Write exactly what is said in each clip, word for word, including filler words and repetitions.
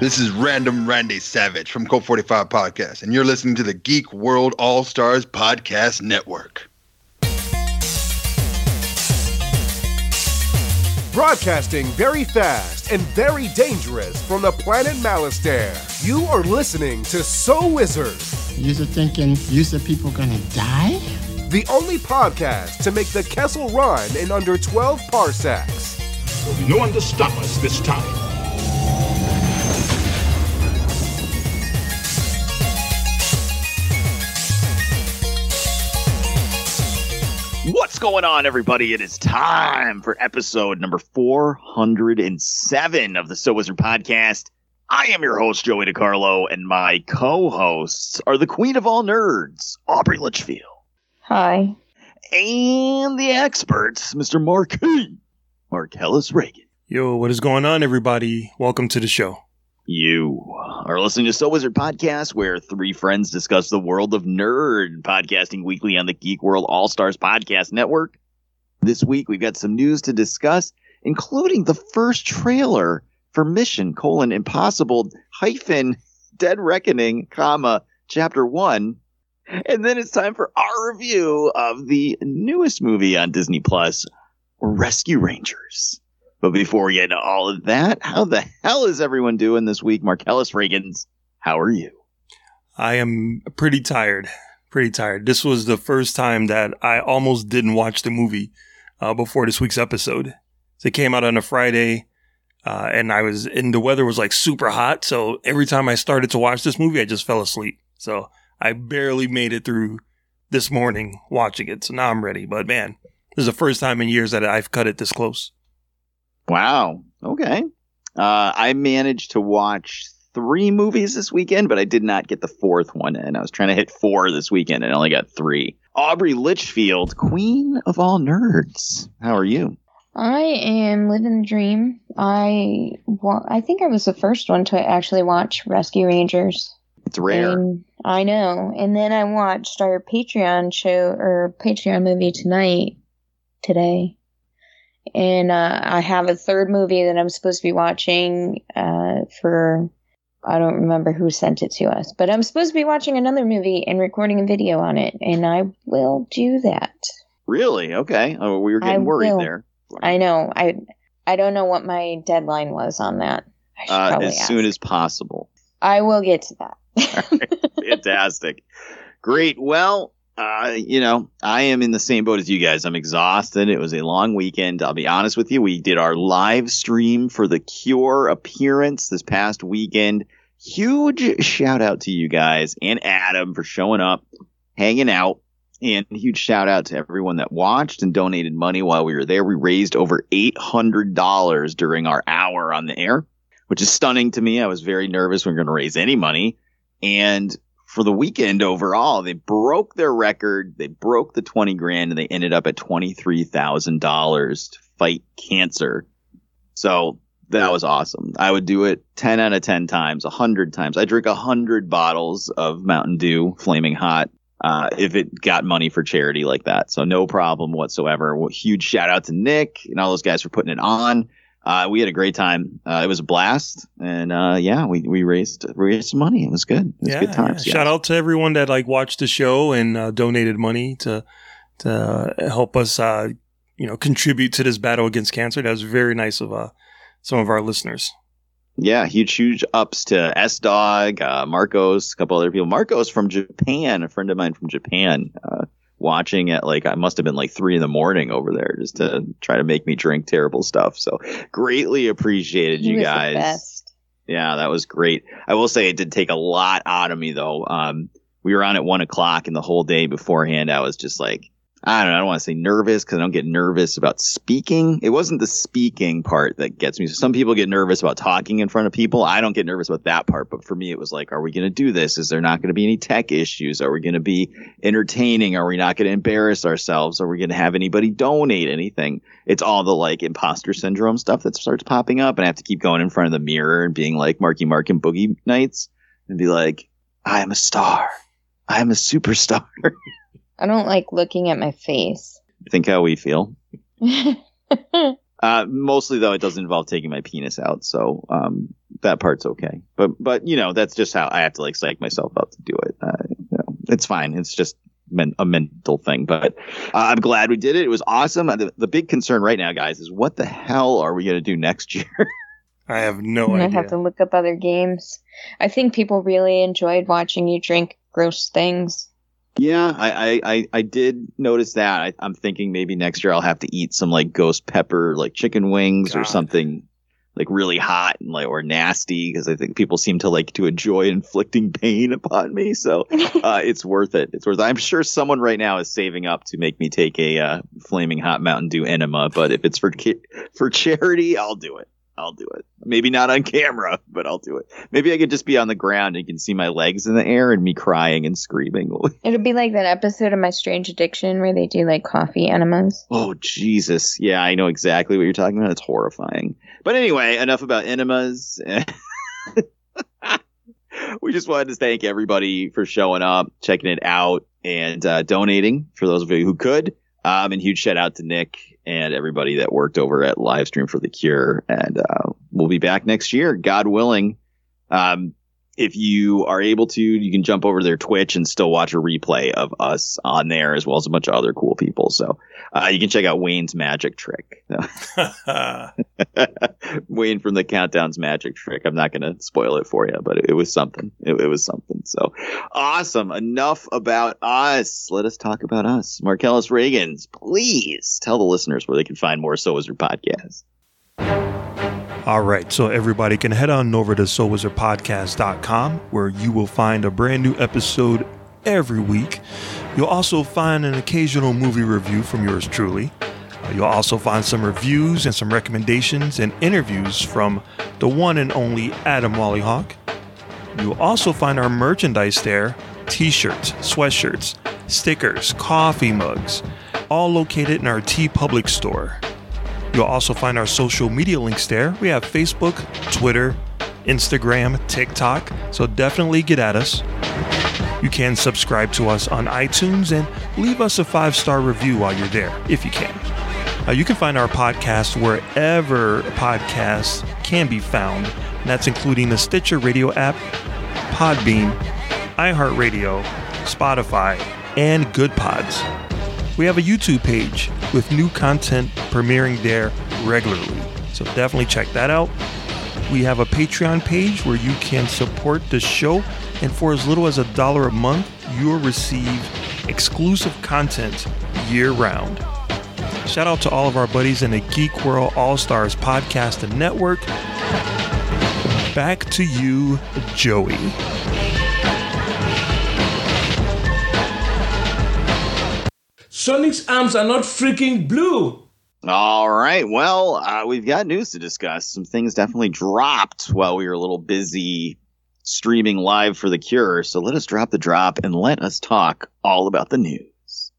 This is Random Randy Savage from Code forty-five Podcast, and you're listening to the Geek World All-Stars Podcast Network. Broadcasting very fast and very dangerous from the planet Malastare, you are listening to So Wizard. You're thinking, you said people gonna die? The only podcast to make the Kessel Run in under twelve parsecs. There'll be no one to stop us this time. What's going on, everybody? It is time for episode number four hundred seven of the So Wizard Podcast. I am your host, Joey DiCarlo, and my co-hosts are the queen of all nerds, Aubrey Litchfield. Hi. And the experts, Mister Marquis, Marcellus Reagan. Yo, what is going on, everybody? Welcome to the show. You are listening to So Wizard Podcast, where three friends discuss the world of nerd, podcasting weekly on the Geek World All-Stars Podcast Network. This week, we've got some news to discuss, including the first trailer for Mission, colon, Impossible, hyphen, Dead Reckoning, comma, Chapter one. And then it's time for our review of the newest movie on Disney Plus, Rescue Rangers. But before we get into all of that, how the hell is everyone doing this week? Marcellus Reagans, how are you? I am pretty tired. Pretty tired. This was the first time that I almost didn't watch the movie uh, before this week's episode. So it came out on a Friday, uh, and I was and the weather was like super hot. So every time I started to watch this movie, I just fell asleep. So I barely made it through this morning watching it. So now I'm ready. But man, this is the first time in years that I've cut it this close. Wow. Okay. Uh, I managed to watch three movies this weekend, but I did not get the fourth one in. I was trying to hit four this weekend and only got three. Aubrey Litchfield, queen of all nerds. How are you? I am living the dream. I wa- I think I was the first one to actually watch Rescue Rangers. It's rare. And I know. And then I watched our Patreon show or Patreon movie tonight, today. And uh, I have a third movie that I'm supposed to be watching uh, for, I don't remember who sent it to us, but I'm supposed to be watching another movie and recording a video on it, and I will do that. Really? Okay. Oh, we were getting I worried will. there. I know. I I don't know what my deadline was on that. I should uh, probably as ask. soon as possible. I will get to that. All right. Fantastic. Great. Well, Uh, you know, I am in the same boat as you guys. I'm exhausted. It was a long weekend. I'll be honest with you. We did our live stream for the Cure appearance this past weekend. Huge shout out to you guys and Adam for showing up, hanging out, and huge shout out to everyone that watched and donated money while we were there. We raised over eight hundred dollars during our hour on the air, which is stunning to me. I was very nervous we were going to raise any money. And for the weekend overall, they broke their record. They broke the twenty grand, and they ended up at twenty-three thousand dollars to fight cancer. So that was awesome. I would do it ten out of ten times, one hundred times. I drink one hundred bottles of Mountain Dew, flaming hot, uh, if it got money for charity like that. So no problem whatsoever. Well, huge shout out to Nick and all those guys for putting it on. Uh, we had a great time. Uh, it was a blast, and uh, yeah, we we raised raised some money. It was good. It was yeah, good times. Yeah. Shout out to everyone that like watched the show and uh, donated money to to help us, uh, you know, contribute to this battle against cancer. That was very nice of uh, some of our listeners. Yeah, huge, huge ups to S Dog, uh, Marcos, a couple other people. Marcos from Japan, a friend of mine from Japan. Uh, watching at like, I must have been like three in the morning over there just to try to make me drink terrible stuff. So greatly appreciated you guys. The best. Yeah, that was great. I will say it did take a lot out of me though. Um, we were on at one o'clock and the whole day beforehand, I was just like, I don't know. I don't want to say nervous because I don't get nervous about speaking. It wasn't the speaking part that gets me. So some people get nervous about talking in front of people. I don't get nervous about that part. But for me, it was like, are we going to do this? Is there not going to be any tech issues? Are we going to be entertaining? Are we not going to embarrass ourselves? Are we going to have anybody donate anything? It's all the like imposter syndrome stuff that starts popping up. And I have to keep going in front of the mirror and being like Marky Mark and Boogie Nights and be like, I am a star. I am a superstar. I don't like looking at my face. Think how we feel. uh, mostly, though, it doesn't involve taking my penis out. So um, that part's okay. But but you know, that's just how I have to like psych myself up to do it. Uh, you know, it's fine. It's just men- a mental thing. But uh, I'm glad we did it. It was awesome. The, the big concern right now, guys, is what the hell are we going to do next year? I have no idea. I have to look up other games. I think people really enjoyed watching you drink gross things. Yeah, I, I, I did notice that. I, I'm thinking maybe next year I'll have to eat some like ghost pepper, like chicken wings God. or something like really hot and like or nasty, because I think people seem to like to enjoy inflicting pain upon me. So uh, it's worth it. It's worth it. I'm sure someone right now is saving up to make me take a uh, flaming hot Mountain Dew enema. But if it's for ki- for charity, I'll do it. I'll do it. Maybe not on camera, but I'll do it. Maybe I could just be on the ground and you can see my legs in the air and me crying and screaming. It'll be like that episode of My Strange Addiction where they do like coffee enemas. Oh, Jesus. Yeah, I know exactly what you're talking about. It's horrifying. But anyway, enough about enemas. We just wanted to thank everybody for showing up, checking it out, and uh, donating for those of you who could. Um, and huge shout out to Nick and everybody that worked over at Livestream for the Cure. And uh, we'll be back next year, God willing. Um, if you are able to, you can jump over to their Twitch and still watch a replay of us on there, as well as a bunch of other cool people. So uh, you can check out Wayne's magic trick. Wayne from the Countdown's magic trick. I'm not going to spoil it for you, but it, it was something. It, it was something. So awesome. Enough about us. Let us talk about us. Marcellus Reagans, please tell the listeners where they can find more So Is Your Podcast. All right, so everybody can head on over to so wizard podcast dot com, where you will find a brand new episode every week. You'll also find an occasional movie review from yours truly. Uh, you'll also find some reviews and some recommendations and interviews from the one and only Adam Wallyhawk. You'll also find our merchandise there, t-shirts, sweatshirts, stickers, coffee mugs, all located in our T Public store. You'll also find our social media links there. We have Facebook, Twitter, Instagram, TikTok, so definitely get at us. You can subscribe to us on iTunes and leave us a five-star review while you're there, if you can. Uh, you can find our podcast wherever podcasts can be found, and that's including the Stitcher Radio app, Podbean, iHeartRadio, Spotify, and Good Pods. We have a YouTube page with new content premiering there regularly, so definitely check that out. We have a Patreon page where you can support the show, and for as little as a dollar a month, you'll receive exclusive content year-round. Shout out to all of our buddies in the Geek World All-Stars Podcast and Network. Back to you, Joey. Sonic's arms are not freaking blue. All right. Well, uh, we've got news to discuss. Some things definitely dropped while we were a little busy streaming live for The Cure. So let us drop the drop and let us talk all about the news.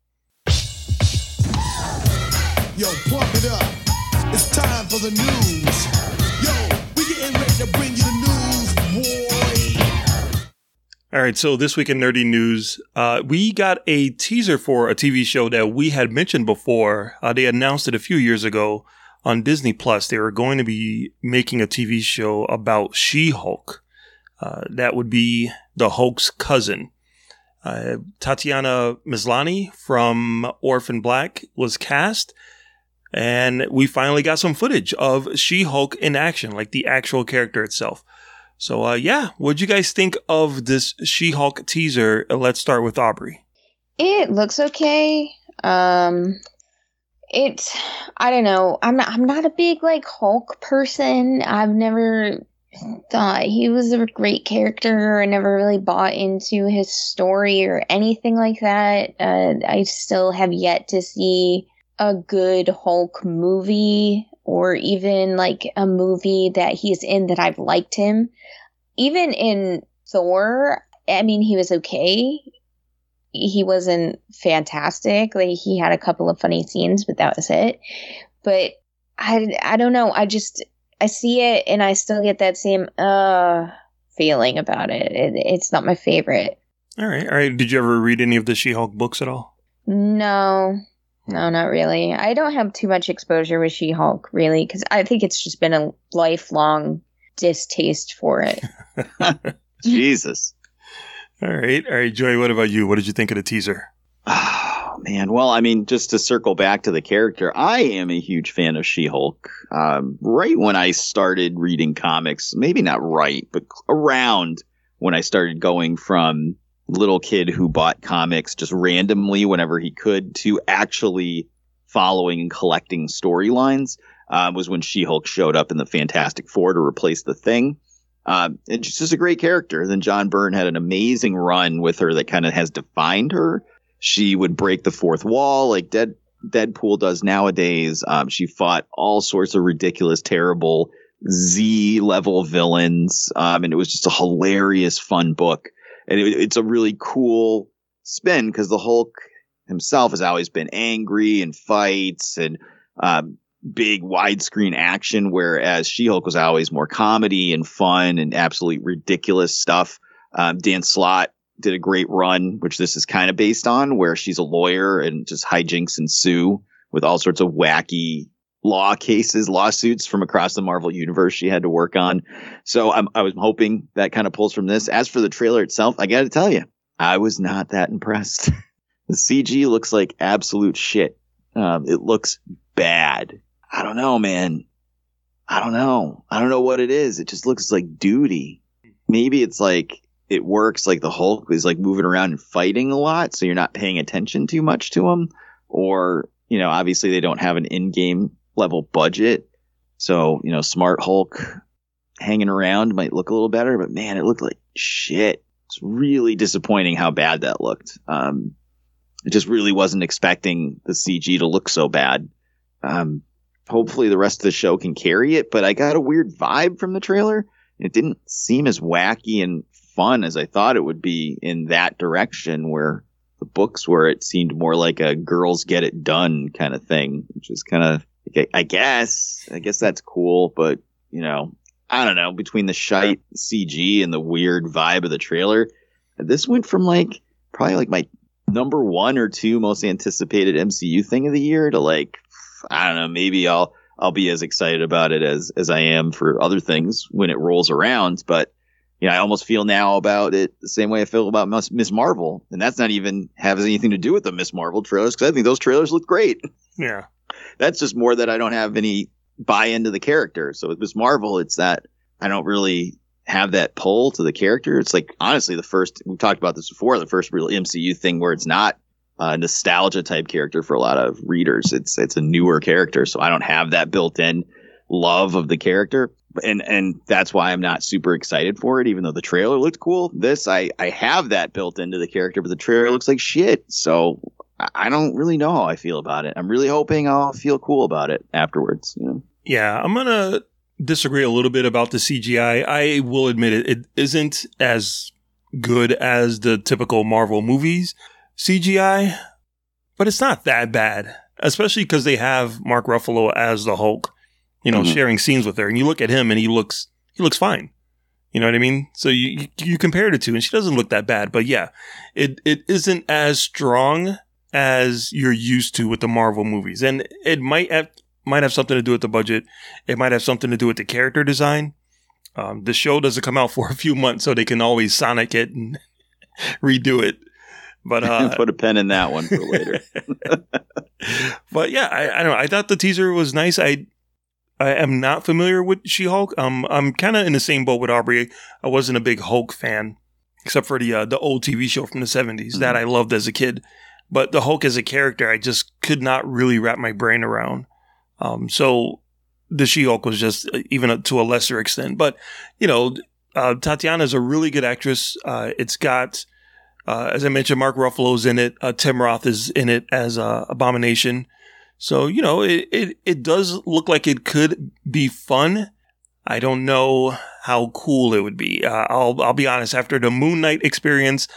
Yo, pump it up. It's time for the news. Yo, we getting ready to bring you the news, boy. All right. So this week in Nerdy News, uh, we got a teaser for a T V show that we had mentioned before. Uh, they announced it a few years ago on Disney Plus. They were going to be making a T V show about She-Hulk. Uh, that would be the Hulk's cousin. Uh, Tatiana Maslany from Orphan Black was cast. And we finally got some footage of She-Hulk in action, like the actual character itself. So, uh, yeah, what'd you guys think of this She-Hulk teaser? Let's start with Aubrey. It looks okay. Um, it's, I don't know. I'm not, I'm not a big, like, Hulk person. I've never... thought he was a great character. I never really bought into his story or anything like that. Uh, I still have yet to see a good Hulk movie or even like a movie that he's in that I've liked him. Even in Thor, I mean, he was okay. He wasn't fantastic. Like he had a couple of funny scenes, but that was it. But I, I don't know. I just... I see it and I still get that same uh, feeling about it. it. It's not my favorite. All right. All right. Did you ever read any of the She-Hulk books at all? No. No, not really. I don't have too much exposure with She-Hulk, really, because I think it's just been a lifelong distaste for it. Jesus. All right. All right, Joy, what about you? What did you think of the teaser? Oh, man. Well, I mean, just to circle back to the character, I am a huge fan of She-Hulk. Um, right when I started reading comics, maybe not right, but around when I started going from little kid who bought comics just randomly whenever he could to actually following and collecting storylines uh, was when She-Hulk showed up in the Fantastic Four to replace the Thing. Um, and she's just a great character. Then John Byrne had an amazing run with her that kind of has defined her. She would break the fourth wall like Dead, Deadpool does nowadays. Um, she fought all sorts of ridiculous, terrible Z-level villains. Um, and it was just a hilarious, fun book. And it, it's a really cool spin because the Hulk himself has always been angry and fights and um, big widescreen action, whereas She-Hulk was always more comedy and fun and absolutely ridiculous stuff. Um, Dan Slott did a great run, which this is kind of based on, where she's a lawyer and just hijinks ensue with all sorts of wacky law cases, lawsuits from across the Marvel universe she had to work on. So I'm, I was hoping that kind of pulls from this. As for the trailer itself, I got to tell you, I was not that impressed. The C G looks like absolute shit. Um, it looks bad. I don't know, man. I don't know. I don't know what it is. It just looks like duty. Maybe it's like it works like the Hulk is like moving around and fighting a lot, so you're not paying attention too much to him. Or, you know, obviously they don't have an in-game level budget. So, you know, Smart Hulk hanging around might look a little better, but man, it looked like shit. It's really disappointing how bad that looked. Um, I just really wasn't expecting the C G to look so bad. Um, hopefully the rest of the show can carry it, but I got a weird vibe from the trailer. It didn't seem as wacky and fun as I thought it would be in that direction where the books were, it seemed more like a girls get it done kind of thing, which is kind of, I guess, I guess that's cool, but you know, I don't know, between the shite C G and the weird vibe of the trailer, this went from like, probably like my number one or two most anticipated M C U thing of the year to like, I don't know, maybe I'll I'll be as excited about it as as I am for other things when it rolls around. But, you know, I almost feel now about it the same way I feel about Miz Marvel. And that's not even having anything to do with the Miz Marvel trailers, because I think those trailers look great. Yeah. That's just more that I don't have any buy into the character. So with Miz Marvel, it's that I don't really have that pull to the character. It's like, honestly, the first, we've talked about this before, the first real M C U thing where it's not Uh, nostalgia type character for a lot of readers. It's it's a newer character, so I don't have that built in love of the character, and and that's why I'm not super excited for it. Even though the trailer looked cool, this I I have that built into the character, but the trailer looks like shit. So I, I don't really know how I feel about it. I'm really hoping I'll feel cool about it afterwards. You know? Yeah, I'm gonna disagree a little bit about the C G I. I will admit it, it isn't as good as the typical Marvel movies. C G I, but it's not that bad, especially because they have Mark Ruffalo as the Hulk, you know, mm-hmm. sharing scenes with her. And you look at him and he looks he looks fine. You know what I mean? So you you compare the two and she doesn't look that bad. But yeah, it it isn't as strong as you're used to with the Marvel movies. And it might have, might have something to do with the budget. It might have something to do with the character design. Um, the show doesn't come out for a few months, so they can always Sonic it and redo it. But uh, put a pen in that one for later. But yeah, I, I don't know. I thought the teaser was nice. I I am not familiar with She-Hulk. Um, I'm kind of in the same boat with Aubrey. I wasn't a big Hulk fan, except for the uh, the old T V show from the seventies mm-hmm. that I loved as a kid. But the Hulk as a character, I just could not really wrap my brain around. Um, so the She-Hulk was just uh, even uh, to a lesser extent. But you know, uh, Tatiana is a really good actress. Uh, it's got. Uh, as I mentioned, Mark Ruffalo's in it. Uh, Tim Roth is in it as uh, Abomination. So, you know, it, it, it does look like it could be fun. I don't know how cool it would be. Uh, I'll I'll be honest. After the Moon Knight experience,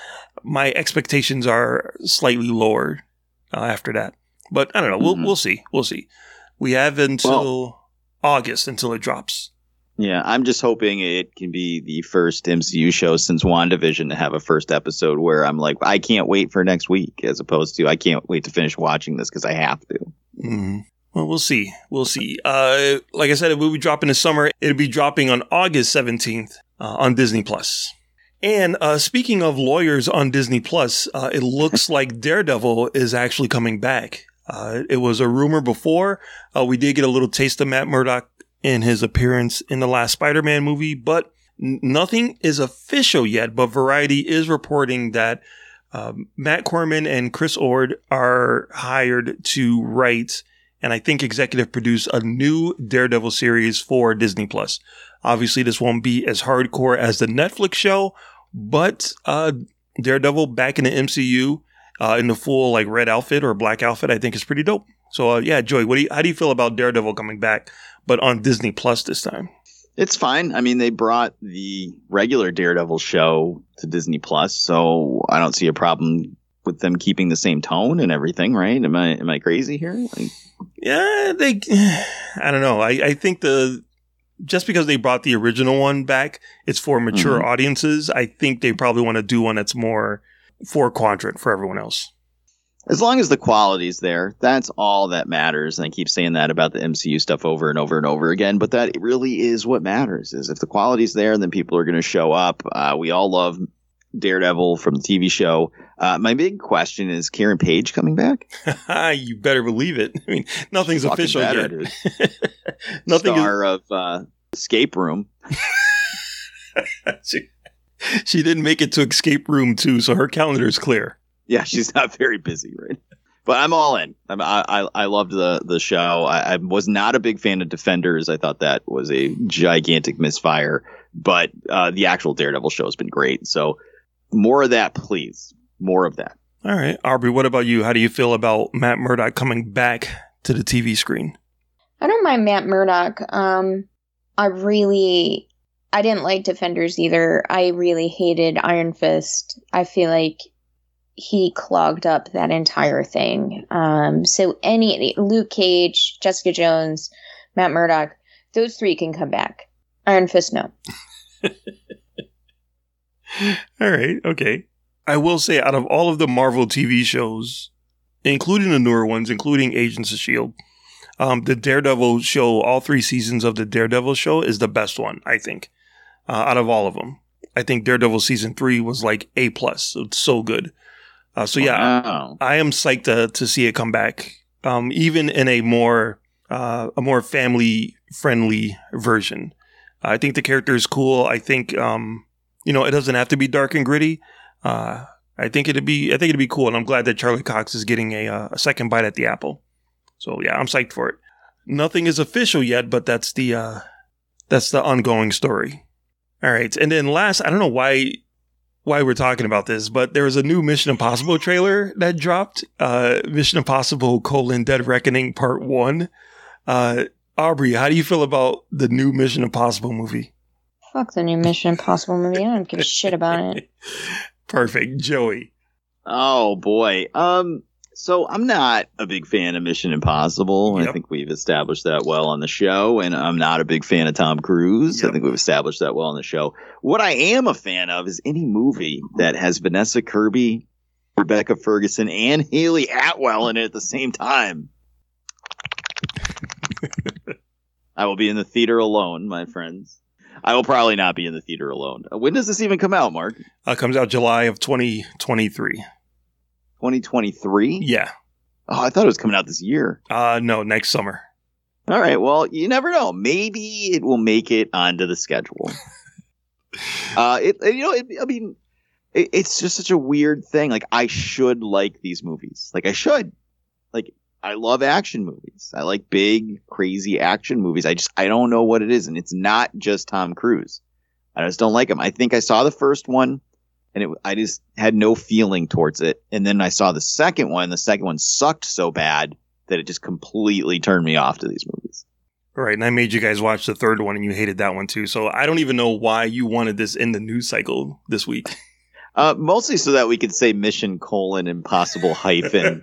my expectations are slightly lower uh, after that. But I don't know. We'll mm-hmm. we'll see. We'll see. We have until well, August until it drops. Yeah, I'm just hoping it can be the first M C U show since WandaVision to have a first episode where I'm like, I can't wait for next week, as opposed to I can't wait to finish watching this because I have to. Mm-hmm. Well, we'll see. We'll see. Uh, like I said, it will be dropping this summer. It'll be dropping on August seventeenth uh, on Disney Plus. And uh, speaking of lawyers on Disney Plus, uh, it looks like Daredevil is actually coming back. Uh, it was a rumor before. Uh, we did get a little taste of Matt Murdock in his appearance in the last Spider-Man movie, but n- nothing is official yet. But Variety is reporting that uh, Matt Corman and Chris Ord are hired to write and I think executive produce a new Daredevil series for Disney Plus. Obviously, this won't be as hardcore as the Netflix show, but uh, Daredevil back in the M C U uh, in the full like red outfit or black outfit, I think is pretty dope. So uh, yeah, Joy, what do you, how do you feel about Daredevil coming back, but on Disney Plus this time? It's fine. I mean, they brought the regular Daredevil show to Disney Plus, so I don't see a problem with them keeping the same tone and everything, right? Am I am I crazy here? Like, yeah, they. I don't know. I, I think the just because they brought the original one back, it's for mature mm-hmm. audiences. I think they probably want to do one that's more four quadrant for everyone else. As long as the quality's there, that's all that matters. And I keep saying that about the M C U stuff over and over and over again. But that really is what matters. Is if the quality's there, then people are going to show up. Uh, we all love Daredevil from the T V show. Uh, my big question is Karen Page coming back? You better believe it. I mean, nothing's She's official better, yet. Nothing Star is... of uh, Escape Room. she, she didn't make it to Escape Room two, so her calendar is clear. Yeah, she's not very busy, right? But I'm all in. I'm, I I, I loved the, the show. I, I was not a big fan of Defenders. I thought that was a gigantic misfire. But uh, the actual Daredevil show has been great. So more of that, please. More of that. All right. Aubrey, what about you? How do you feel about Matt Murdock coming back to the T V screen? I don't mind Matt Murdock. Um, I really, I didn't like Defenders either. I really hated Iron Fist. I feel like he clogged up that entire thing. Um, so any, Luke Cage, Jessica Jones, Matt Murdock, those three can come back. Iron Fist, no. All right. Okay. I will say, out of all of the Marvel T V shows, including the newer ones, including Agents of S H I E L D, um, the Daredevil show, all three seasons of the Daredevil show is the best one, I think, uh, out of all of them. I think Daredevil season three was like A plus. So it's so good. Uh, so, yeah, wow. I, I am psyched to, to see it come back, um, even in a more uh, a more family-friendly version. Uh, I think the character is cool. I think, um, you know, it doesn't have to be dark and gritty. Uh, I think it'd be, I think it'd be cool. And I'm glad that Charlie Cox is getting a, uh, a second bite at the apple. So yeah, I'm psyched for it. Nothing is official yet, but that's the, uh, that's the ongoing story. All right. And then last, I don't know why, why we're talking about this, but there was a new Mission Impossible trailer that dropped, uh, Mission Impossible colon Dead Reckoning part one. Uh, Aubrey, how do you feel about the new Mission Impossible movie? Fuck the new Mission Impossible movie. I don't give a shit about it. Perfect. Joey. Oh, boy. Um, so I'm not a big fan of Mission Impossible. Yep. I think we've established that well on the show. And I'm not a big fan of Tom Cruise. Yep. I think we've established that well on the show. What I am a fan of is any movie that has Vanessa Kirby, Rebecca Ferguson, and Haley Atwell in it at the same time. I will be in the theater alone, my friends. I will probably not be in the theater alone. When does this even come out, Mark? It uh, comes out July of twenty twenty-three. twenty twenty-three? Yeah. Oh, I thought it was coming out this year. Uh, no, next summer. All right. Well, you never know. Maybe it will make it onto the schedule. uh, it you know, it, I mean, it, it's just such a weird thing. Like, I should like these movies. Like, I should. Like, I love action movies. I like big, crazy action movies. I just, I don't know what it is. And it's not just Tom Cruise. I just don't like him. I think I saw the first one and it, I just had no feeling towards it. And then I saw the second one. The second one sucked so bad that it just completely turned me off to these movies. Right. And I made you guys watch the third one and you hated that one too. So I don't even know why you wanted this in the news cycle this week. uh, mostly so that we could say Mission colon Impossible hyphen.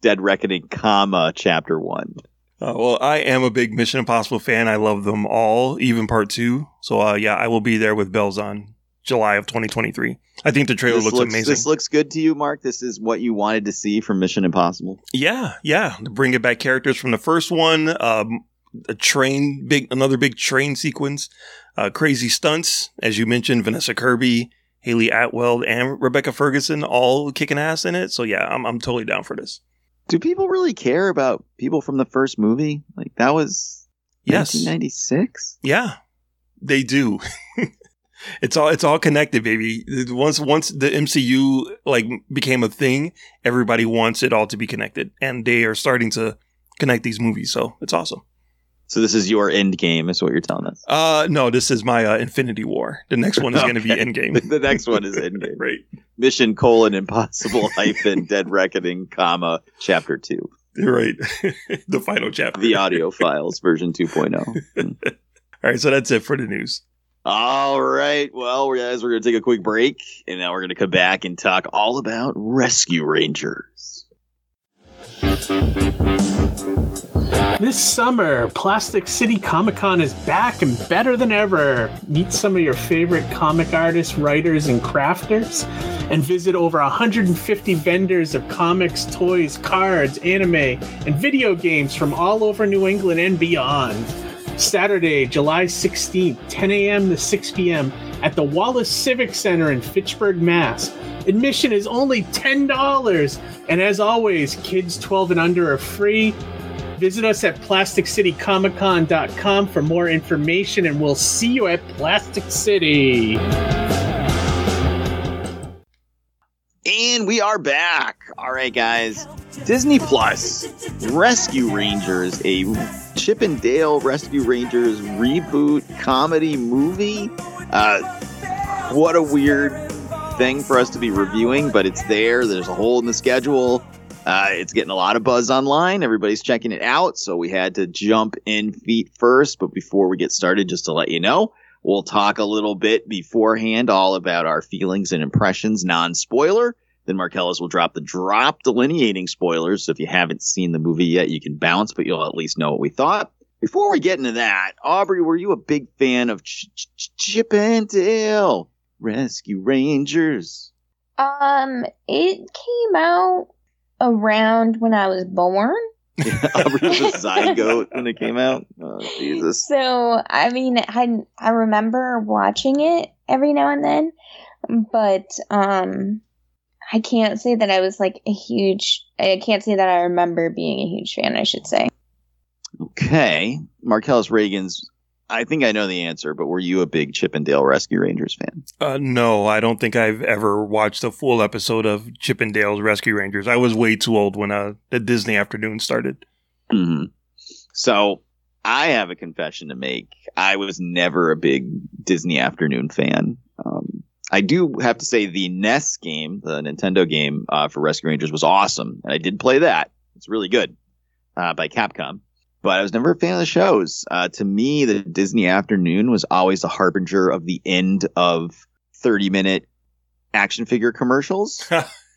Dead Reckoning, comma, chapter one. Uh, well, I am a big Mission Impossible fan. I love them all, even part two. So, uh, yeah, I will be there with bells on, July of twenty twenty-three. I think the trailer looks, looks amazing. This looks good to you, Mark? This is what you wanted to see from Mission Impossible? Yeah, yeah. Bringing back characters from the first one, um, a train, big another big train sequence, uh, crazy stunts, as you mentioned, Vanessa Kirby, Haley Atwell, and Rebecca Ferguson all kicking ass in it. So yeah, I'm I'm totally down for this. Do people really care about people from the first movie? Like, that was yes. nineteen ninety-six? Yeah, they do. It's all it's all connected, baby. Once once the M C U like became a thing, everybody wants it all to be connected, and they are starting to connect these movies. So it's awesome. So this is your end game, is what you're telling us? Uh, no, this is my uh, Infinity War. The next one is okay. going to be Endgame. The, the next one is Endgame, right? Mission colon impossible hyphen Dead Reckoning comma Chapter Two. Right, the final chapter. The audio files version two point oh. All right, so that's it for the news. All right. Well, guys, we're going to take a quick break, and now we're going to come back and talk all about Rescue Rangers. This summer, Plastic City Comic-Con is back and better than ever. Meet some of your favorite comic artists, writers, and crafters, and visit over one hundred fifty vendors of comics, toys, cards, anime, and video games from all over New England and beyond. Saturday, July sixteenth, ten a.m. to six p.m. at the Wallace Civic Center in Fitchburg, Mass. Admission is only ten dollars. And as always, kids twelve and under are free. Visit us at plastic city comic con dot com for more information, and we'll see you at Plastic City. And we are back. All right, guys. Disney Plus, Rescue Rangers, a Chip and Dale Rescue Rangers reboot comedy movie. Uh, what a weird thing for us to be reviewing, but it's there. There's a hole in the schedule. Uh, it's getting a lot of buzz online. Everybody's checking it out, so we had to jump in feet first. But before we get started, just to let you know, we'll talk a little bit beforehand all about our feelings and impressions, non-spoiler. Then Marcellus will drop the drop delineating spoilers. So if you haven't seen the movie yet, you can bounce, but you'll at least know what we thought. Before we get into that, Aubrey, were you a big fan of Ch- Ch- Chip and Dale Rescue Rangers? Um, it came out around when I was born. Aubrey was a zygote when it came out. Oh, Jesus. So, I mean, I, I remember watching it every now and then, but, um... I can't say that I was like a huge, I can't say that I remember being a huge fan, I should say. Okay. Marcellus Reagan's, I think I know the answer, but were you a big Chip and Dale Rescue Rangers fan? Uh, no, I don't think I've ever watched a full episode of Chip and Dale's Rescue Rangers. I was way too old when uh, the Disney afternoon started. Mm-hmm. So I have a confession to make. I was never a big Disney afternoon fan. Um, I do have to say the N E S game, the Nintendo game uh, for Rescue Rangers, was awesome. And I did play that. It's really good uh, by Capcom. But I was never a fan of the shows. Uh, to me, the Disney afternoon was always the harbinger of the end of thirty-minute action figure commercials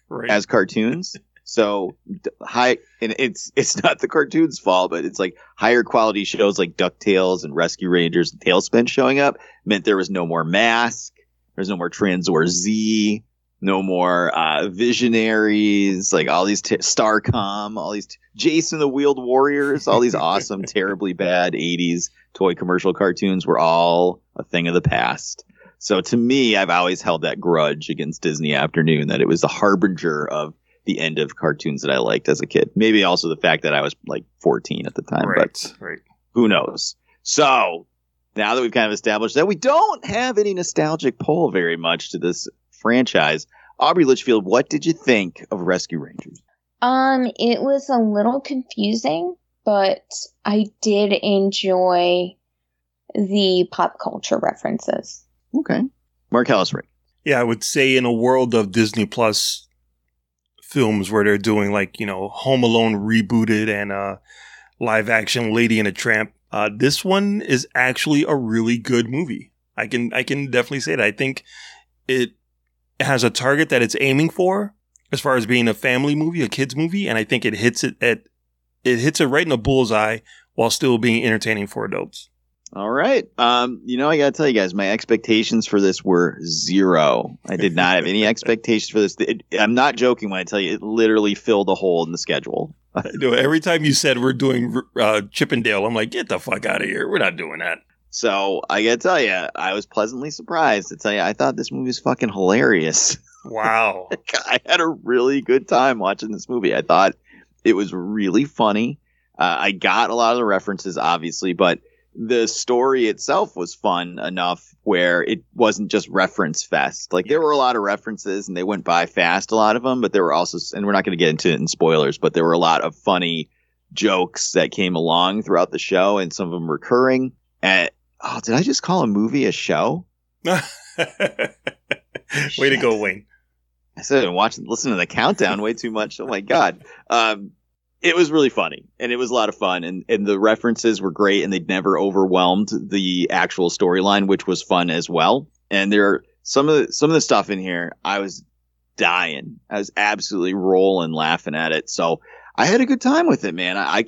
right. as cartoons. So high, and it's it's not the cartoon's fault, but it's like higher quality shows like DuckTales and Rescue Rangers and Tailspin showing up meant there was no more Mask. There's no more Transor Z, no more uh, Visionaries, like all these t- Starcom, all these t- Jason the Wheeled Warriors, all these awesome, terribly bad eighties toy commercial cartoons were all a thing of the past. So to me, I've always held that grudge against Disney Afternoon, that it was the harbinger of the end of cartoons that I liked as a kid. Maybe also the fact that I was like fourteen at the time, right, but right. who knows? So... now that we've kind of established that we don't have any nostalgic pull very much to this franchise, Aubrey Litchfield, what did you think of Rescue Rangers? Um, it was a little confusing, but I did enjoy the pop culture references. Okay. Marcellus Reagan. Yeah, I would say in a world of Disney Plus films where they're doing like, you know, Home Alone rebooted and uh, live action Lady and a Tramp, Uh, this one is actually a really good movie. I can I can definitely say that. I think it has a target that it's aiming for as far as being a family movie, a kids movie, and I think it hits it at it hits it right in the bullseye while still being entertaining for adults. All right. Um, you know, I got to tell you guys, my expectations for this were zero. I did not have any expectations for this. It, I'm not joking when I tell you it literally filled a hole in the schedule. Every time you said we're doing uh, Chip and Dale, I'm like, get the fuck out of here. We're not doing that. So I got to tell you, I was pleasantly surprised to tell you I thought this movie was fucking hilarious. Wow. I had a really good time watching this movie. I thought it was really funny. Uh, I got a lot of the references, obviously, but the story itself was fun enough where it wasn't just reference fest. Like, there were a lot of references and they went by fast, a lot of them, but there were also, and we're not going to get into it in spoilers, but there were a lot of funny jokes that came along throughout the show, and some of them recurring. And oh, did I just call a movie a show? Way to go, Wayne. I said, watch, listen to the countdown way too much. Oh my God. Um, It was really funny, and it was a lot of fun, and, and the references were great, and they never overwhelmed the actual storyline, which was fun as well. And there are some of the, some of the stuff in here, I was dying. I was absolutely rolling, laughing at it. So I had a good time with it, man. I I,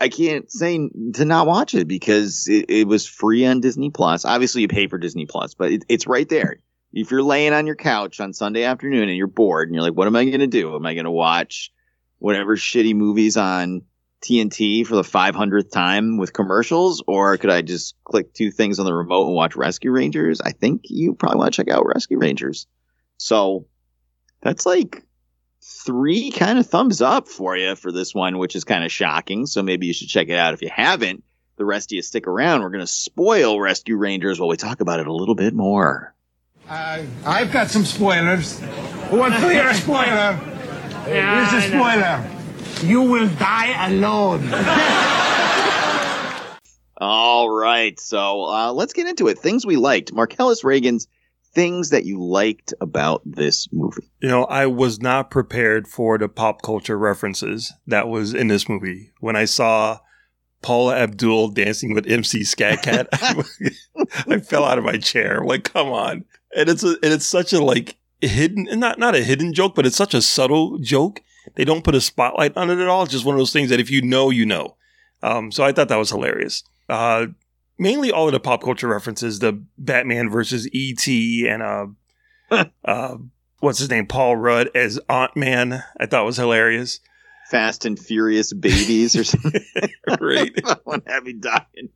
I can't say to not watch it because it, it was free on Disney Plus. Obviously, you pay for Disney Plus, but it, it's right there. If you're laying on your couch on Sunday afternoon and you're bored and you're like, what am I going to do? Am I going to watch whatever shitty movies on T N T for the five hundredth time with commercials, or could I just click two things on the remote and watch Rescue Rangers? I think you probably want to check out Rescue Rangers. So that's like three kind of thumbs up for you for this one, which is kind of shocking. So maybe you should check it out. If you haven't, the rest of you stick around. We're going to spoil Rescue Rangers while we talk about it a little bit more. Uh, I've got some spoilers. One clear spoiler. Yeah, here's a spoiler. You will die alone. All right. So uh, let's get into it. Things we liked. Marcellus Reagan's things that you liked about this movie. You know, I was not prepared for the pop culture references that was in this movie. When I saw Paula Abdul dancing with M C Scat Cat, I, I fell out of my chair. I'm like, come on. And it's a, and it's such a like... hidden, not not a hidden joke, but it's such a subtle joke. They don't put a spotlight on it at all. It's just one of those things that if you know, you know. Um, so I thought that was hilarious. Uh, mainly all of the pop culture references, the Batman versus E T and uh, uh, what's his name, Paul Rudd as Ant Man, I thought was hilarious. Fast and Furious Babies or something. Right. One happy dying.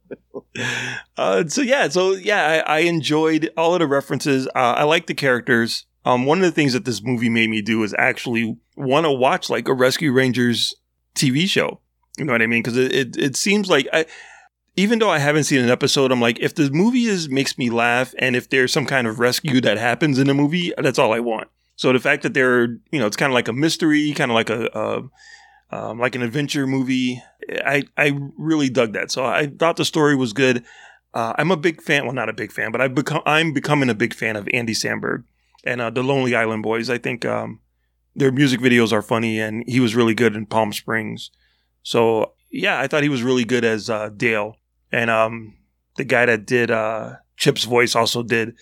uh, so yeah, so yeah, I, I enjoyed all of the references. Uh, I like the characters. Um, one of the things that this movie made me do is actually want to watch like a Rescue Rangers T V show. You know what I mean? Because it, it, it seems like I, even though I haven't seen an episode, I'm like, if the movie is makes me laugh and if there's some kind of rescue that happens in the movie, that's all I want. So the fact that they're, you know, it's kind of like a mystery, kind of like a uh, um, like an adventure movie. I, I really dug that. So I thought the story was good. Uh, I'm a big fan. Well, not a big fan, but I've become I'm becoming a big fan of Andy Samberg. And uh, the Lonely Island Boys, I think um, their music videos are funny, and he was really good in Palm Springs. So, yeah, I thought he was really good as uh, Dale. And um, the guy that did uh, Chip's voice also did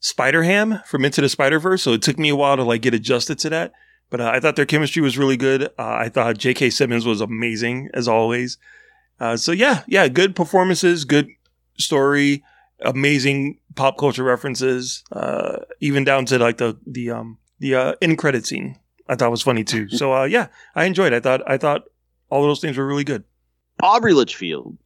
Spider-Ham from Into the Spider-Verse. So it took me a while to like get adjusted to that. But uh, I thought their chemistry was really good. Uh, I thought J K. Simmons was amazing, as always. Uh, so, yeah, yeah, good performances, good story. Amazing pop culture references, uh, even down to like the the um, the uh, end credit scene. I thought was funny too. So uh, yeah, I enjoyed it. I thought I thought all of those things were really good. Aubrey Litchfield.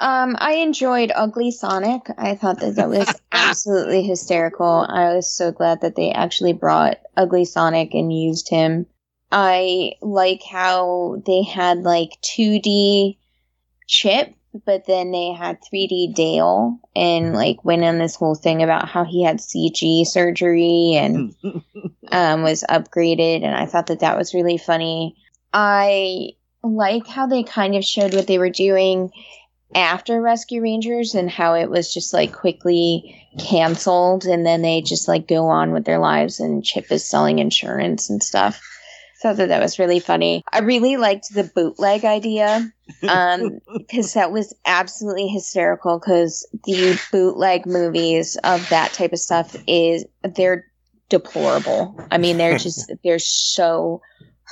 Um, I enjoyed Ugly Sonic. I thought that that was absolutely hysterical. I was so glad that they actually brought Ugly Sonic and used him. I like how they had like two D Chip, but then they had three D Dale and like went on this whole thing about how he had C G surgery and um, was upgraded. And I thought that that was really funny. I like how they kind of showed what they were doing after Rescue Rangers and how it was just like quickly canceled. And then they just like go on with their lives and Chip is selling insurance and stuff. So I thought that was really funny. I really liked the bootleg idea because um, that was absolutely hysterical because the bootleg movies of that type of stuff is they're deplorable. I mean, they're just they're so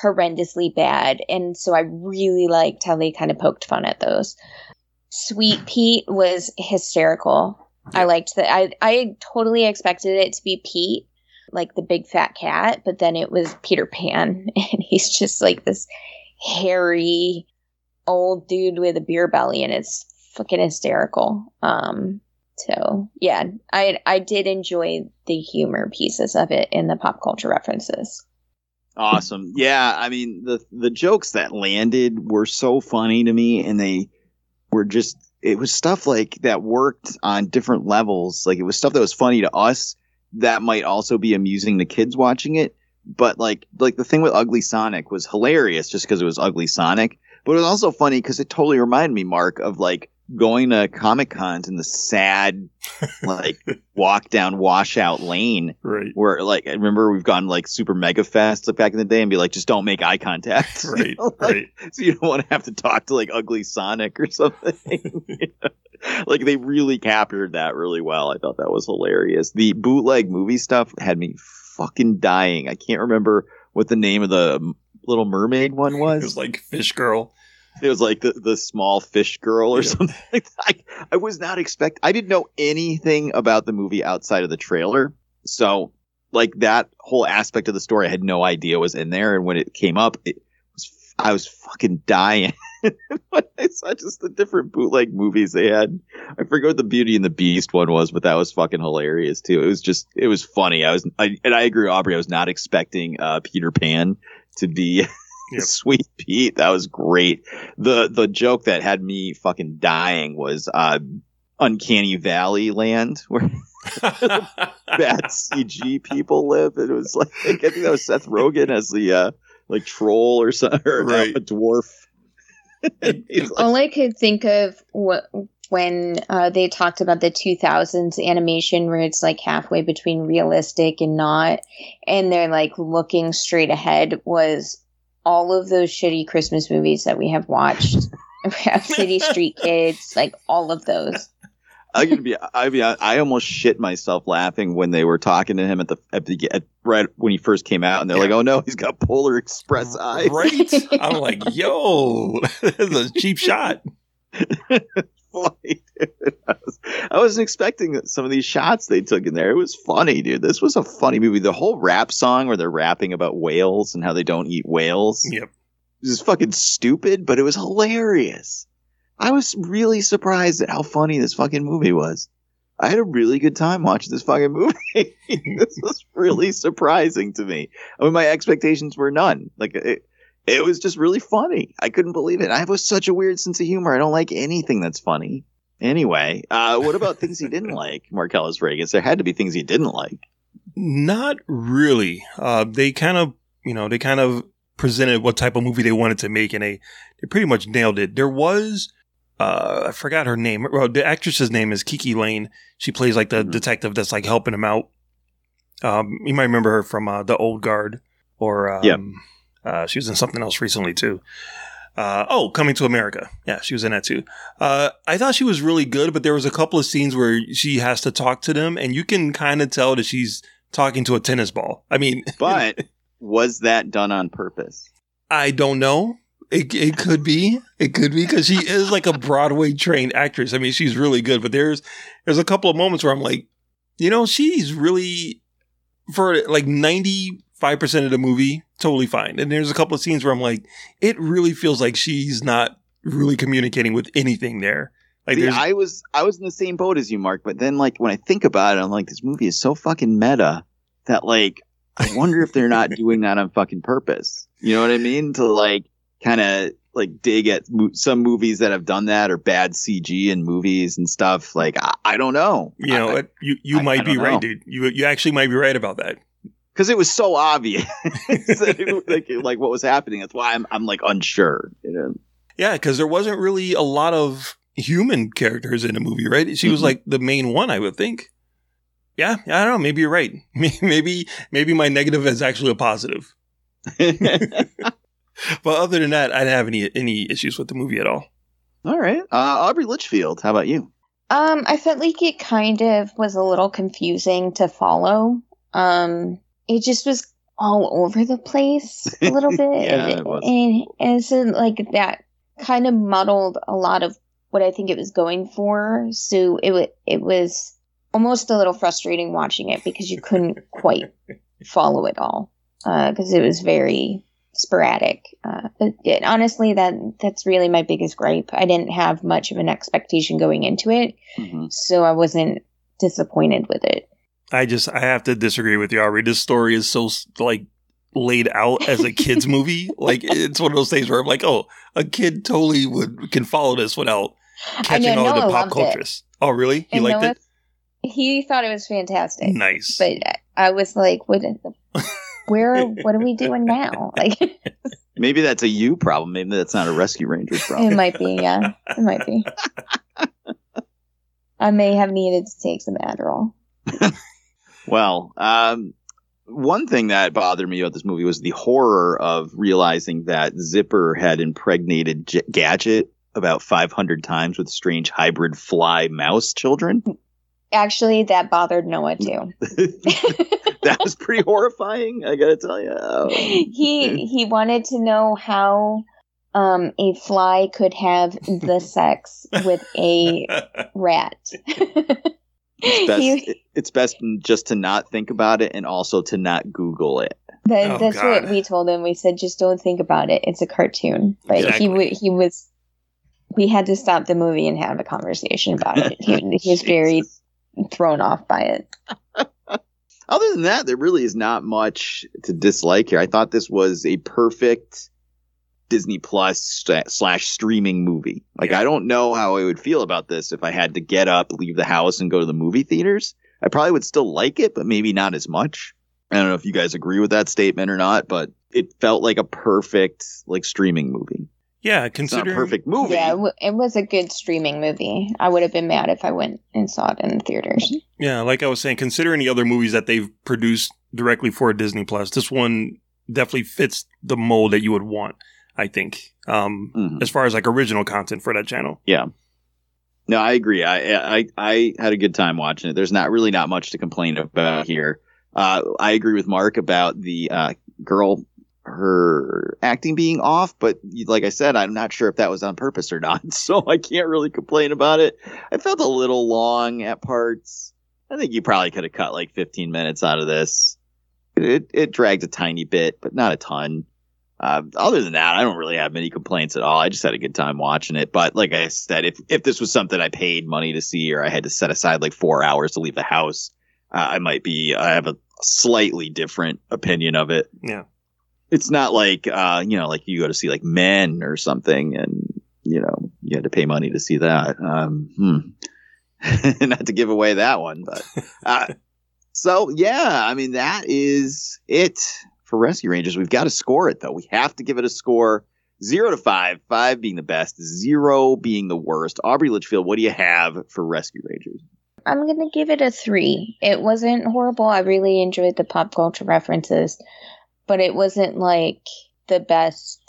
horrendously bad. And so I really liked how they kind of poked fun at those. Sweet Pete was hysterical. I liked that. I, I totally expected it to be Pete, like the big fat cat, but then it was Peter Pan, and he's just like this hairy old dude with a beer belly, and it's fucking hysterical. Um, so yeah, I I did enjoy the humor pieces of it and the pop culture references. Awesome. Yeah, I mean, the the jokes that landed were so funny to me, and they were just, it was stuff like that worked on different levels. Like, it was stuff that was funny to us that might also be amusing to kids watching it. But like, like the thing with Ugly Sonic was hilarious just because it was Ugly Sonic. But it was also funny because it totally reminded me, Mark, of like going to Comic Cons in the sad, like walk down washout lane, right? Where like, I remember we've gone like super mega fast like back in the day and be like, just don't make eye contact, right? You know, like, right. So you don't want to have to talk to like Ugly Sonic or something. You know? Like, they really captured that really well. I thought that was hilarious. The bootleg movie stuff had me fucking dying. I can't remember what the name of the Little Mermaid one was. It was like Fish Girl. It was like the, the small fish girl or yeah. something like that. I, I was not expect. I didn't know anything about the movie outside of the trailer. So like that whole aspect of the story, I had no idea was in there. And when it came up, it was, I was fucking dying. I saw just the different bootleg movies they had. I forgot what the Beauty and the Beast one was, but that was fucking hilarious too. It was just, it was funny. I was, I, and I agree, Aubrey, I was not expecting uh, Peter Pan to be... Yep. Sweet Pete, that was great. The the joke that had me fucking dying was uh, Uncanny Valley Land, where bad C G people live. It was like, I think that was Seth Rogen as the uh, like troll or something, or right. uh, a dwarf. Like, all I could think of wh- when uh, they talked about the two thousands animation where it's like halfway between realistic and not, and they're like looking straight ahead was all of those shitty Christmas movies that we have watched. City Street Kids, like all of those. I'm gonna be, I mean, I almost shit myself laughing when they were talking to him at the, at the at, right when he first came out, and they're yeah. like, "Oh no, he's got Polar Express eyes." Right? I'm like, "Yo, this is a cheap shot." Funny, dude. I, was, I wasn't expecting some of these shots they took in there. It was funny, dude. This was a funny movie. The whole rap song where they're rapping about whales and how they don't eat whales. Yep. It was fucking stupid, but it was hilarious. I was really surprised at how funny this fucking movie was. I had a really good time watching this fucking movie. This was really surprising to me. I mean, my expectations were none. Like, it, It was just really funny. I couldn't believe it. I have such a weird sense of humor. I don't like anything that's funny. Anyway, uh, what about things you didn't like, Marcellus Vegas? There had to be things you didn't like. Not really. Uh, they kind of, you know, they kind of presented what type of movie they wanted to make, and they, they pretty much nailed it. There was, uh, I forgot her name. Well, the actress's name is Kiki Lane. She plays like the mm-hmm. detective that's like helping him out. Um, you might remember her from uh, The Old Guard, or um, yeah. Uh, she was in something else recently, too. Uh, oh, Coming to America. Yeah, she was in that, too. Uh, I thought she was really good, but there was a couple of scenes where she has to talk to them, and you can kind of tell that she's talking to a tennis ball. I mean... But was that done on purpose? I don't know. It it could be. It could be, because she is like a Broadway-trained actress. I mean, she's really good, but there's there's a couple of moments where I'm like, you know, she's really... For like ninety... Five percent of the movie, totally fine. And there's a couple of scenes where I'm like, it really feels like she's not really communicating with anything there. Like, see, I was, I was in the same boat as you, Mark. But then, like, when I think about it, I'm like, this movie is so fucking meta that, like, I wonder if they're not doing that on fucking purpose. You know what I mean? To like, kind of like dig at mo- some movies that have done that, or bad C G in movies and stuff. Like, I, I don't know. You I, know, I, you you I, might I be right, know. dude. You you actually might be right about that. Because it was so obvious, it, like, like what was happening. That's why I'm I'm like unsure. You know? Yeah, because there wasn't really a lot of human characters in the movie, right? She mm-hmm. was like the main one, I would think. Yeah, I don't know. Maybe you're right. Maybe maybe my negative is actually a positive. But other than that, I didn't have any any issues with the movie at all. All right, uh, Aubrey Litchfield, how about you? Um, I felt like it kind of was a little confusing to follow. Um. It just was all over the place a little bit. Yeah, and, it was. and and so like that kind of muddled a lot of what I think it was going for. So it w- it was almost a little frustrating watching it because you couldn't quite follow it all because uh, it was very sporadic. Uh, but it, honestly, that that's really my biggest gripe. I didn't have much of an expectation going into it, mm-hmm. so I wasn't disappointed with it. I just I have to disagree with you, Aubrey. This story is so like laid out as a kid's movie. Like it's one of those things where I'm like, oh, a kid totally would can follow this without catching all the pop cultures. Oh, really? He liked it? He thought it was fantastic. Nice. But I was like, what? Where? What are we doing now? Like, maybe that's a you problem. Maybe that's not a Rescue Rangers problem. It might be. Yeah, it might be. I may have needed to take some Adderall. Well, um, one thing that bothered me about this movie was the horror of realizing that Zipper had impregnated G- Gadget about five hundred times with strange hybrid fly mouse children. Actually, that bothered Noah, too. That was pretty horrifying, I gotta tell you. Oh. He he wanted to know how um, a fly could have the sex with a rat. It's best, he, it's best just to not think about it and also to not Google it. That, oh, that's God. What we told him. We said, just don't think about it. It's a cartoon. But exactly. he w- he was, we had to stop the movie and have a conversation about it. He, he was very thrown off by it. Other than that, there really is not much to dislike here. I thought this was a perfect Disney Plus st- slash streaming movie. Like, yeah. I don't know how I would feel about this if I had to get up, leave the house, and go to the movie theaters. I probably would still like it, but maybe not as much. I don't know if you guys agree with that statement or not, but it felt like a perfect, like, streaming movie. Yeah, considering... It's not a perfect movie. Yeah, it was a good streaming movie. I would have been mad if I went and saw it in the theaters. Yeah, like I was saying, considering the other movies that they've produced directly for Disney Plus, this one definitely fits the mold that you would want. I think, um, mm-hmm. as far as like original content for that channel. Yeah. No, I agree. I, I, I had a good time watching it. There's not really not much to complain about here. Uh, I agree with Mark about the uh, girl, her acting being off. But like I said, I'm not sure if that was on purpose or not. So I can't really complain about it. I felt a little long at parts. I think you probably could have cut like fifteen minutes out of this. It, it dragged a tiny bit, but not a ton. Uh, other than that, I don't really have many complaints at all. I just had a good time watching it. But like I said, if if this was something I paid money to see or I had to set aside like four hours to leave the house, uh, I might be I have a slightly different opinion of it. Yeah. It's not like, uh, you know, like you go to see like Men or something and, you know, you had to pay money to see that. Um, hmm. Not to give away that one. But uh, so, yeah, I mean, that is it. For Rescue Rangers, we've got to score it, though. We have to give it a score. Zero to five. Five being the best. Zero being the worst. Aubrey Litchfield, what do you have for Rescue Rangers? I'm going to give it a three. It wasn't horrible. I really enjoyed the pop culture references. But it wasn't, like, the best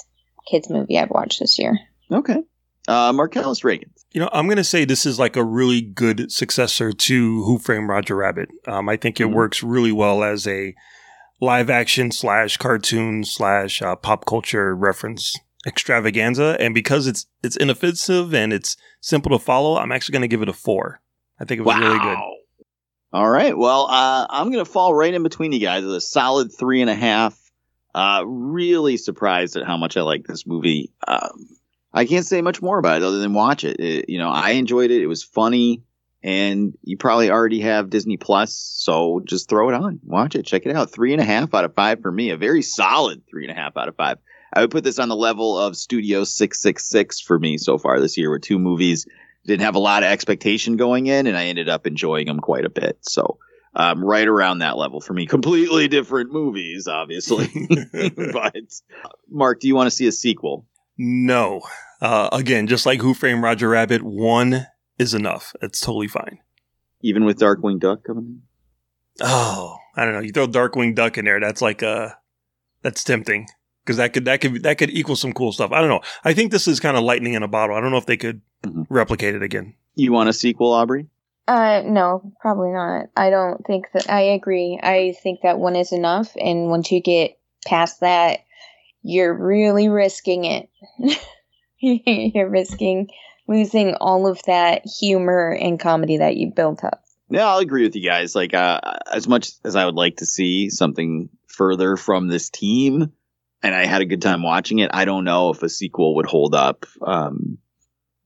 kids movie I've watched this year. Okay. Uh, Marcellus Reagan. You know, I'm going to say this is, like, a really good successor to Who Framed Roger Rabbit. Um, I think it mm-hmm. works really well as a... live action slash cartoon slash uh, pop culture reference extravaganza. And because it's it's inoffensive and it's simple to follow, I'm actually going to give it a four. I think it was wow. really good. All right. Well, uh, I'm going to fall right in between you guys with a solid three and a half. Uh, really surprised at how much I like this movie. Um, I can't say much more about it other than watch it. it. You know, I enjoyed it. It was funny. And you probably already have Disney Plus, so just throw it on. Watch it. Check it out. Three and a half out of five for me. A very solid three and a half out of five. I would put this on the level of Studio six six six for me so far this year with two movies. Didn't have a lot of expectation going in, and I ended up enjoying them quite a bit. So um, right around that level for me. Completely different movies, obviously. But Mark, do you want to see a sequel? No. Uh, again, just like Who Framed Roger Rabbit, one is enough. It's totally fine. Even with Darkwing Duck coming in? Oh, I don't know. You throw Darkwing Duck in there, that's like a that's tempting because that could that could that could equal some cool stuff. I don't know. I think this is kind of lightning in a bottle. I don't know if they could mm-hmm. replicate it again. You want a sequel, Aubrey? Uh, no, probably not. I don't think that. I agree. I think that one is enough, and once you get past that, you're really risking it. You're risking losing all of that humor and comedy that you built up. Yeah, I'll agree with you guys. Like, uh, as much as I would like to see something further from this team, and I had a good time watching it, I don't know if a sequel would hold up um,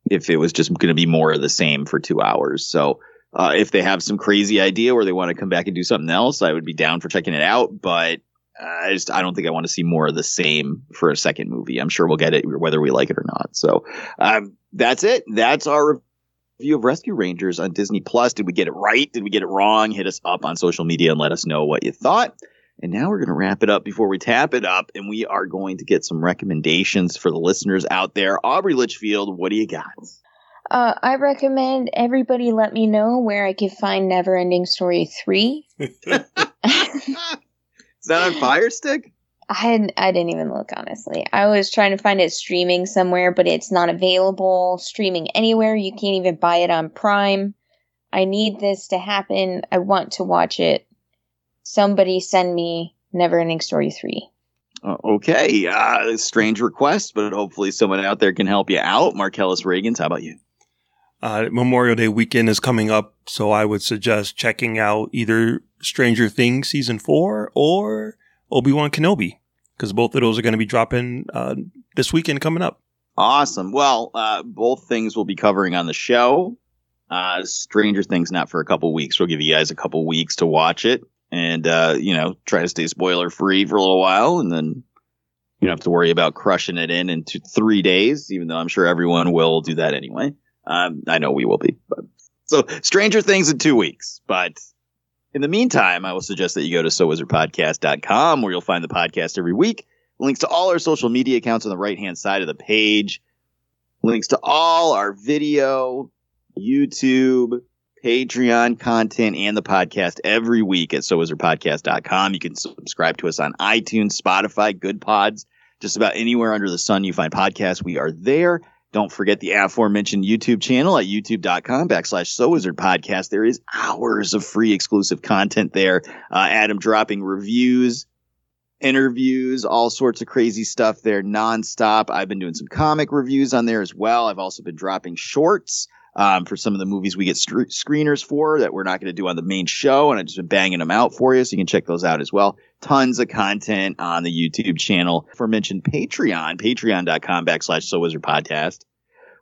if it was just going to be more of the same for two hours. So uh, if they have some crazy idea where they want to come back and do something else, I would be down for checking it out. But I just I don't think I want to see more of the same for a second movie. I'm sure we'll get it whether we like it or not. So um, that's it. That's our review of Rescue Rangers on Disney Plus. Did we get it right? Did we get it wrong? Hit us up on social media and let us know what you thought. And now we're going to wrap it up before we tap it up. And we are going to get some recommendations for the listeners out there. Aubrey Litchfield, what do you got? Uh, I recommend everybody let me know where I can find NeverEnding Story three. Is that on Fire Stick? I hadn't, I didn't even look, honestly. I was trying to find it streaming somewhere, but it's not available streaming anywhere. You can't even buy it on Prime. I need this to happen. I want to watch it. Somebody send me NeverEnding Story three. Uh, okay. Uh, strange request, but hopefully someone out there can help you out. Marcellus Reagans, how about you? Uh, Memorial Day weekend is coming up, so I would suggest checking out either Stranger Things Season four or Obi-Wan Kenobi, because both of those are going to be dropping uh, this weekend coming up. Awesome. Well, uh, both things we'll be covering on the show. Uh, Stranger Things, not for a couple weeks. We'll give you guys a couple weeks to watch it. And, uh, you know, try to stay spoiler free for a little while, and then you don't have to worry about crushing it in in two, three days, even though I'm sure everyone will do that anyway. Um, I know we will be. But. So Stranger Things in two weeks. But in the meantime, I will suggest that you go to so wizard podcast dot com, where you'll find the podcast every week. Links to all our social media accounts on the right hand side of the page. Links to all our video, YouTube, Patreon content, and the podcast every week at so wizard podcast dot com. You can subscribe to us on iTunes, Spotify, Good Pods, just about anywhere under the sun you find podcasts. We are there. Don't forget the aforementioned YouTube channel at youtube.com backslash sowizardpodcast. There is hours of free exclusive content there. Uh, Adam dropping reviews, interviews, all sorts of crazy stuff there nonstop. I've been doing some comic reviews on there as well. I've also been dropping shorts. Um, for some of the movies we get st- screeners for that we're not going to do on the main show, and I've just been banging them out for you, so you can check those out as well. Tons of content on the YouTube channel. Aforementioned Patreon, patreon.com backslash sowizardpodcast,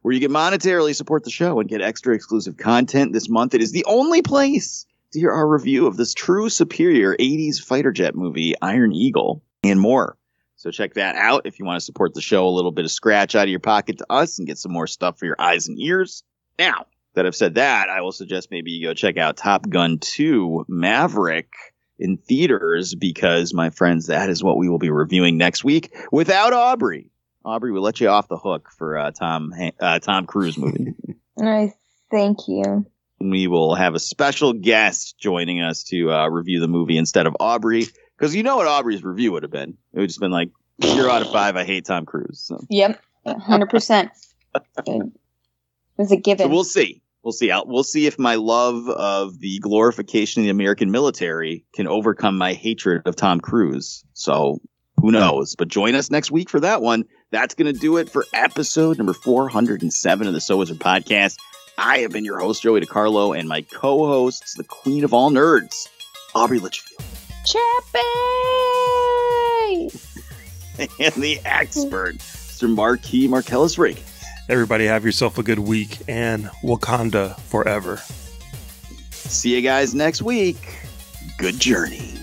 where you can monetarily support the show and get extra exclusive content. This month, it is the only place to hear our review of this true superior eighties fighter jet movie, Iron Eagle, and more. So check that out if you want to support the show. A little bit of scratch out of your pocket to us and get some more stuff for your eyes and ears. Now that I've said that, I will suggest maybe you go check out Top Gun two Maverick in theaters, because, my friends, that is what we will be reviewing next week without Aubrey. Aubrey, we'll let you off the hook for uh, Tom uh, Tom Cruise movie. Nice. Thank you. We will have a special guest joining us to uh, review the movie instead of Aubrey, because you know what Aubrey's review would have been. It would have just been like, zero out of five, I hate Tom Cruise. So. Yep, one hundred percent. It was a given. So we'll see. We'll see. I'll, we'll see if my love of the glorification of the American military can overcome my hatred of Tom Cruise. So who knows? But join us next week for that one. That's going to do it for episode number four hundred seven of the So Wizard Podcast. I have been your host, Joey DiCarlo, and my co-hosts, the queen of all nerds, Aubrey Litchfield. Chappy! And the expert, Mister Marquis Marcellus Rigg. Everybody have yourself a good week, and Wakanda forever. See you guys next week. Good journey.